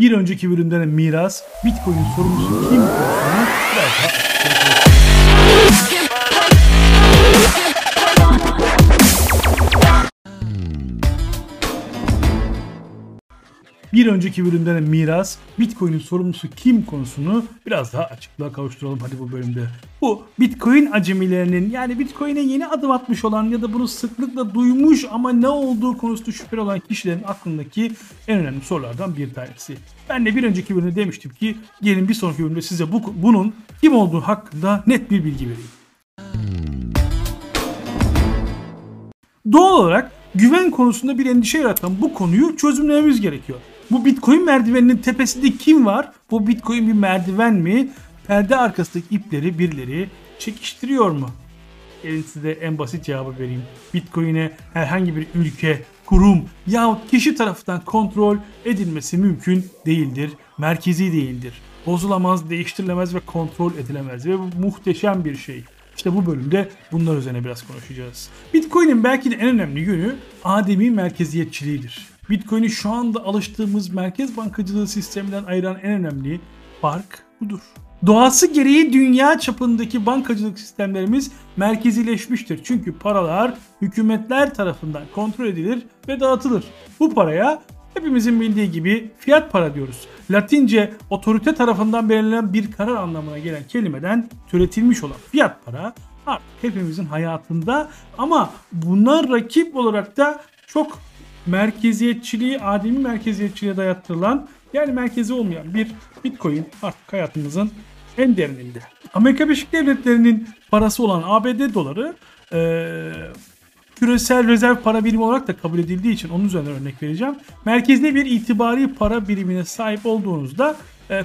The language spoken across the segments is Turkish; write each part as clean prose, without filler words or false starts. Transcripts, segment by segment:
Bir önceki bölümden miras, Bitcoin'in sorumlusu kim? Konusunu biraz daha açıklığa kavuşturalım hadi bu bölümde. Bu Bitcoin acemilerinin, yani Bitcoin'e yeni adım atmış olan ya da bunu sıklıkla duymuş ama ne olduğu konusunda şüpheli olan kişilerin aklındaki en önemli sorulardan bir tanesi. Ben de bir önceki bölümde demiştim ki gelin bir sonraki bölümde size bunun kim olduğu hakkında net bir bilgi vereyim. Doğal olarak güven konusunda bir endişe yaratan bu konuyu çözümlememiz gerekiyor. Bu Bitcoin merdiveninin tepesinde kim var? Bu Bitcoin bir merdiven mi? Perde arkasındaki ipleri birileri çekiştiriyor mu? Gelin size en basit cevabı vereyim. Bitcoin'e herhangi bir ülke, kurum yahut kişi tarafından kontrol edilmesi mümkün değildir. Merkezi değildir. Bozulamaz, değiştirilemez ve kontrol edilemez. Ve bu muhteşem bir şey. İşte bu bölümde bunlar üzerine biraz konuşacağız. Bitcoin'in belki de en önemli yönü ademi merkeziyetçiliğidir. Bitcoin'i şu anda alıştığımız merkez bankacılığı sisteminden ayıran en önemli fark budur. Doğası gereği dünya çapındaki bankacılık sistemlerimiz merkezileşmiştir. Çünkü paralar hükümetler tarafından kontrol edilir ve dağıtılır. Bu paraya hepimizin bildiği gibi fiyat para diyoruz. Latince otorite tarafından belirlenen bir karar anlamına gelen kelimeden türetilmiş olan fiyat para artık hepimizin hayatında, ama buna rakip olarak da çok merkeziyetçiliği, ademi merkeziyetçiliğe dayattırılan, yani merkezi olmayan bir Bitcoin artık hayatımızın en derininde. Amerika Birleşik Devletleri'nin parası olan ABD doları küresel rezerv para birimi olarak da kabul edildiği için onun üzerinden örnek vereceğim. Merkezde bir itibari para birimine sahip olduğunuzda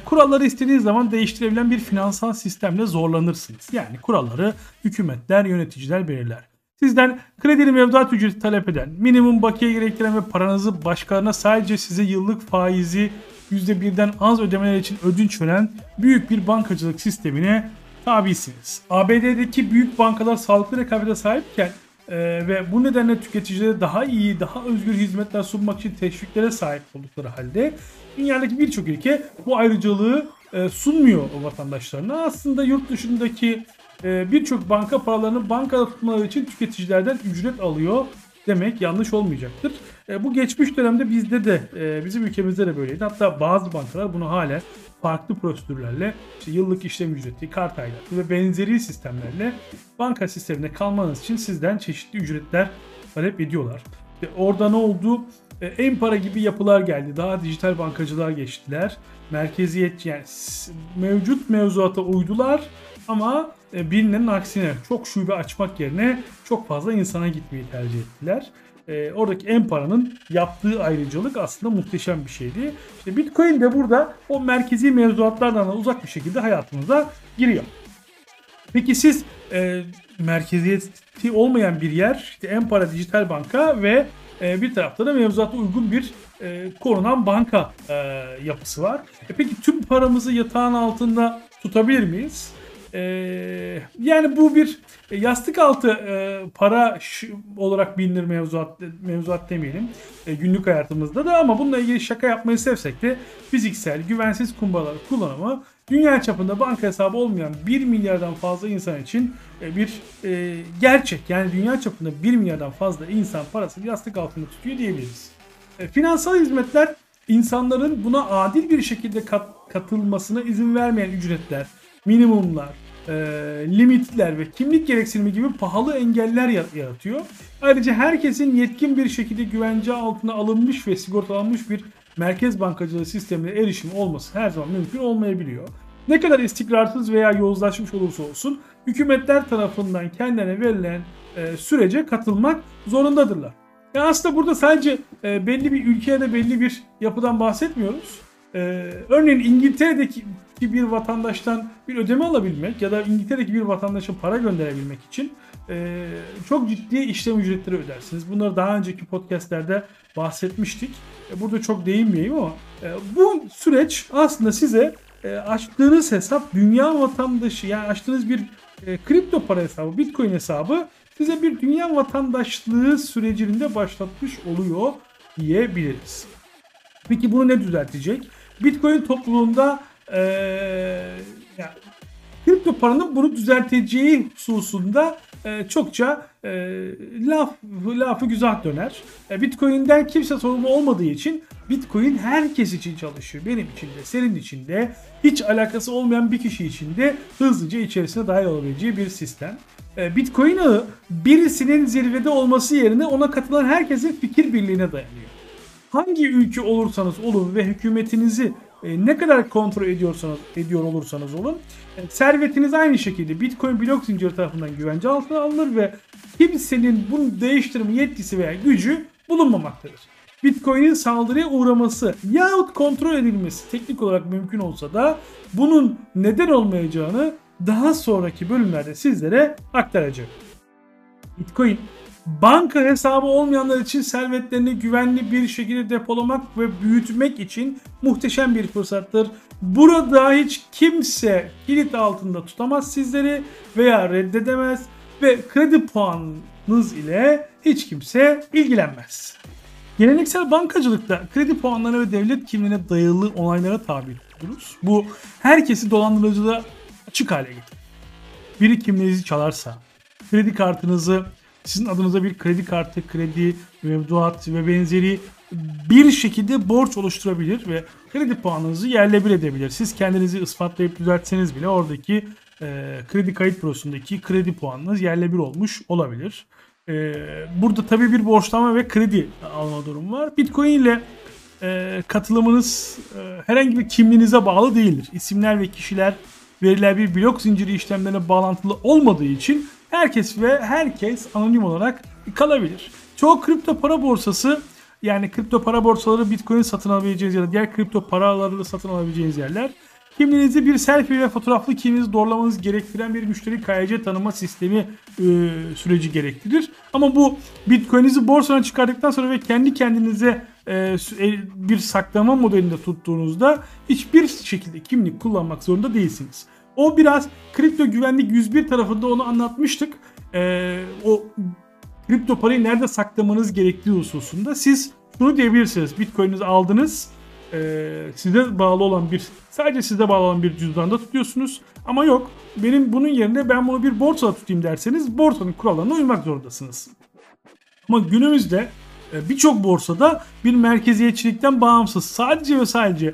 kuralları istediğiniz zaman değiştirebilen bir finansal sistemle zorlanırsınız. Yani kuralları hükümetler, yöneticiler belirler. Sizden kredili mevduat ücreti talep eden, minimum bakiye gerektiren ve paranızı başkalarına sadece size yıllık faizi %1'den az ödemeler için ödünç veren büyük bir bankacılık sistemine tabisiniz. ABD'deki büyük bankalar sağlıklı rekabete sahipken ve bu nedenle tüketicilere daha iyi, daha özgür hizmetler sunmak için teşviklere sahip oldukları halde dünyadaki birçok ülke bu ayrıcalığı sunmuyor o vatandaşlarına. Aslında yurt dışındaki birçok banka paralarını bankada tutmaları için tüketicilerden ücret alıyor demek yanlış olmayacaktır. Bu geçmiş dönemde bizde de, bizim ülkemizde de böyleydi. Hatta bazı bankalar bunu hala farklı prosedürlerle, işte yıllık işlem ücreti, kart aidatı ve benzeri sistemlerle banka sisteminde kalmanız için sizden çeşitli ücretler talep ediyorlar. Orada ne oldu? M-Para gibi yapılar geldi. Daha dijital bankacılığa geçtiler. Merkeziyetçi, yani mevcut mevzuata uydular ama birilerinin aksine çok şube açmak yerine çok fazla insana gitmeyi tercih ettiler. Oradaki M-Para'nın yaptığı ayrıcalık aslında muhteşem bir şeydi. İşte Bitcoin de burada o merkezi mevzuatlardan uzak bir şekilde hayatımıza giriyor. Peki siz merkeziyeti olmayan bir yer, işte M-Para dijital banka ve bir tarafta da mevzuata uygun bir korunan banka yapısı var. Peki tüm paramızı yatağın altında tutabilir miyiz? Yani bu bir yastık altı para olarak bilinir mevzuat demeyelim günlük hayatımızda da, ama bununla ilgili şaka yapmayı sevsek de fiziksel güvensiz kumbaraları kullanımı dünya çapında banka hesabı olmayan 1 milyardan fazla insan için bir gerçek. Yani dünya çapında 1 milyardan fazla insan parasını yastık altında tutuyor diyebiliriz. Finansal hizmetler insanların buna adil bir şekilde katılmasına izin vermeyen ücretler, minimumlar, limitler ve kimlik gereksinimi gibi pahalı engeller yaratıyor. Ayrıca herkesin yetkin bir şekilde güvence altına alınmış ve sigortalanmış bir merkez bankacılığı sistemine erişim olması her zaman mümkün olmayabiliyor. Ne kadar istikrarsız veya yozlaşmış olursa olsun hükümetler tarafından kendilerine verilen sürece katılmak zorundadırlar. Yani aslında burada sadece belli bir ülkeye de belli bir yapıdan bahsetmiyoruz. Örneğin İngiltere'deki bir vatandaştan bir ödeme alabilmek ya da İngiltere'deki bir vatandaşa para gönderebilmek için çok ciddi işlem ücretleri ödersiniz. Bunları daha önceki podcastlerde bahsetmiştik. Burada çok değinmeyeyim ama bu süreç aslında size açtığınız hesap dünya vatandaşı, yani açtığınız bir kripto para hesabı, Bitcoin hesabı size bir dünya vatandaşlığı sürecinde başlatmış oluyor diyebiliriz. Peki bunu ne düzeltecek? Bitcoin topluluğunda yani kripto paranın bunu düzelteceği hususunda çokça lafı güzel döner. Bitcoin'den kimse sorumlu olmadığı için Bitcoin herkes için çalışıyor. Benim için de, senin için de, hiç alakası olmayan bir kişi için de hızlıca içerisine dahil olabileceği bir sistem. Bitcoin ağı birisinin zirvede olması yerine ona katılan herkesin fikir birliğine dayanıyor. Hangi ülke olursanız olun ve hükümetinizi ne kadar kontrol ediyor olursanız olun, servetiniz aynı şekilde Bitcoin blok zinciri tarafından güvence altına alınır ve kimsenin bunu değiştirme yetkisi veya gücü bulunmamaktadır. Bitcoin'in saldırıya uğraması yahut kontrol edilmesi teknik olarak mümkün olsa da bunun neden olmayacağını daha sonraki bölümlerde sizlere aktaracağım. Bitcoin, banka hesabı olmayanlar için servetlerini güvenli bir şekilde depolamak ve büyütmek için muhteşem bir fırsattır. Burada hiç kimse kilit altında tutamaz sizleri veya reddedemez ve kredi puanınız ile hiç kimse ilgilenmez. Geleneksel bankacılıkta kredi puanlarına ve devlet kimliğine dayalı onaylara tabi tutuluruz. Bu herkesi dolandırıcılığa açık hale getirir. Biri kimliğinizi çalarsa, kredi kartınızı, sizin adınıza bir kredi kartı, kredi, mevduat ve benzeri bir şekilde borç oluşturabilir ve kredi puanınızı yerle bir edebilir. Siz kendinizi ispatlayıp düzeltseniz bile oradaki kredi kayıt bürosundaki kredi puanınız yerle bir olmuş olabilir. Burada tabii bir borçlanma ve kredi alma durumu var. Bitcoin ile katılımınız herhangi bir kimliğinize bağlı değildir. İsimler ve kişiler veriler bir blok zinciri işlemlerine bağlantılı olmadığı için herkes anonim olarak kalabilir. Çoğu kripto para borsası, yani kripto para borsaları Bitcoin satın alabileceğiniz ya da diğer kripto paraları satın alabileceğiniz yerler, kimliğinizi bir selfie ve fotoğraflı kimliğinizi doğrulamanız gerektiren bir müşteri KYC tanıma sistemi süreci gerektirir. Ama bu Bitcoin'inizi borsadan çıkardıktan sonra ve kendi kendinize bir saklama modelinde tuttuğunuzda hiçbir şekilde kimlik kullanmak zorunda değilsiniz. O biraz kripto güvenlik 101 tarafında onu anlatmıştık. O kripto parayı nerede saklamanız gerektiği hususunda siz şunu diyebilirsiniz. Bitcoin'inizi aldınız. Sadece size bağlı olan bir cüzdanda tutuyorsunuz. Ama yok, benim bunun yerine ben bunu bir borsada tutayım derseniz borsanın kurallarına uymak zorundasınız. Ama günümüzde birçok borsada bir merkeziyetçilikten bağımsız sadece ve sadece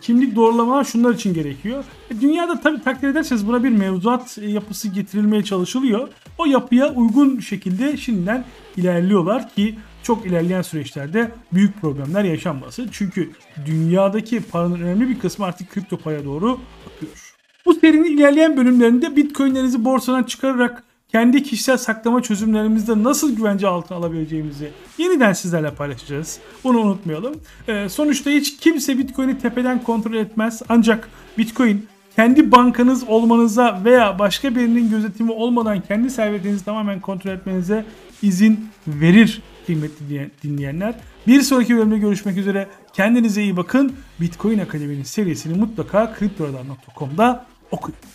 kimlik doğrulamalar şunlar için gerekiyor. Dünyada tabii takdir ederseniz buna bir mevduat yapısı getirilmeye çalışılıyor. O yapıya uygun şekilde şimdiden ilerliyorlar ki çok ilerleyen süreçlerde büyük problemler yaşanmasın. Çünkü dünyadaki paranın önemli bir kısmı artık kripto paraya doğru akıyor. Bu serinin ilerleyen bölümlerinde Bitcoin'lerinizi borsadan çıkararak kendi kişisel saklama çözümlerimizde nasıl güvence altına alabileceğimizi yeniden sizlerle paylaşacağız. Bunu unutmayalım. Sonuçta hiç kimse Bitcoin'i tepeden kontrol etmez. Ancak Bitcoin kendi bankanız olmanıza veya başka birinin gözetimi olmadan kendi servetinizi tamamen kontrol etmenize izin verir kıymetli dinleyenler. Bir sonraki bölümde görüşmek üzere. Kendinize iyi bakın. Bitcoin Akademi'nin serisini mutlaka kriptoradar.com'da okuyun.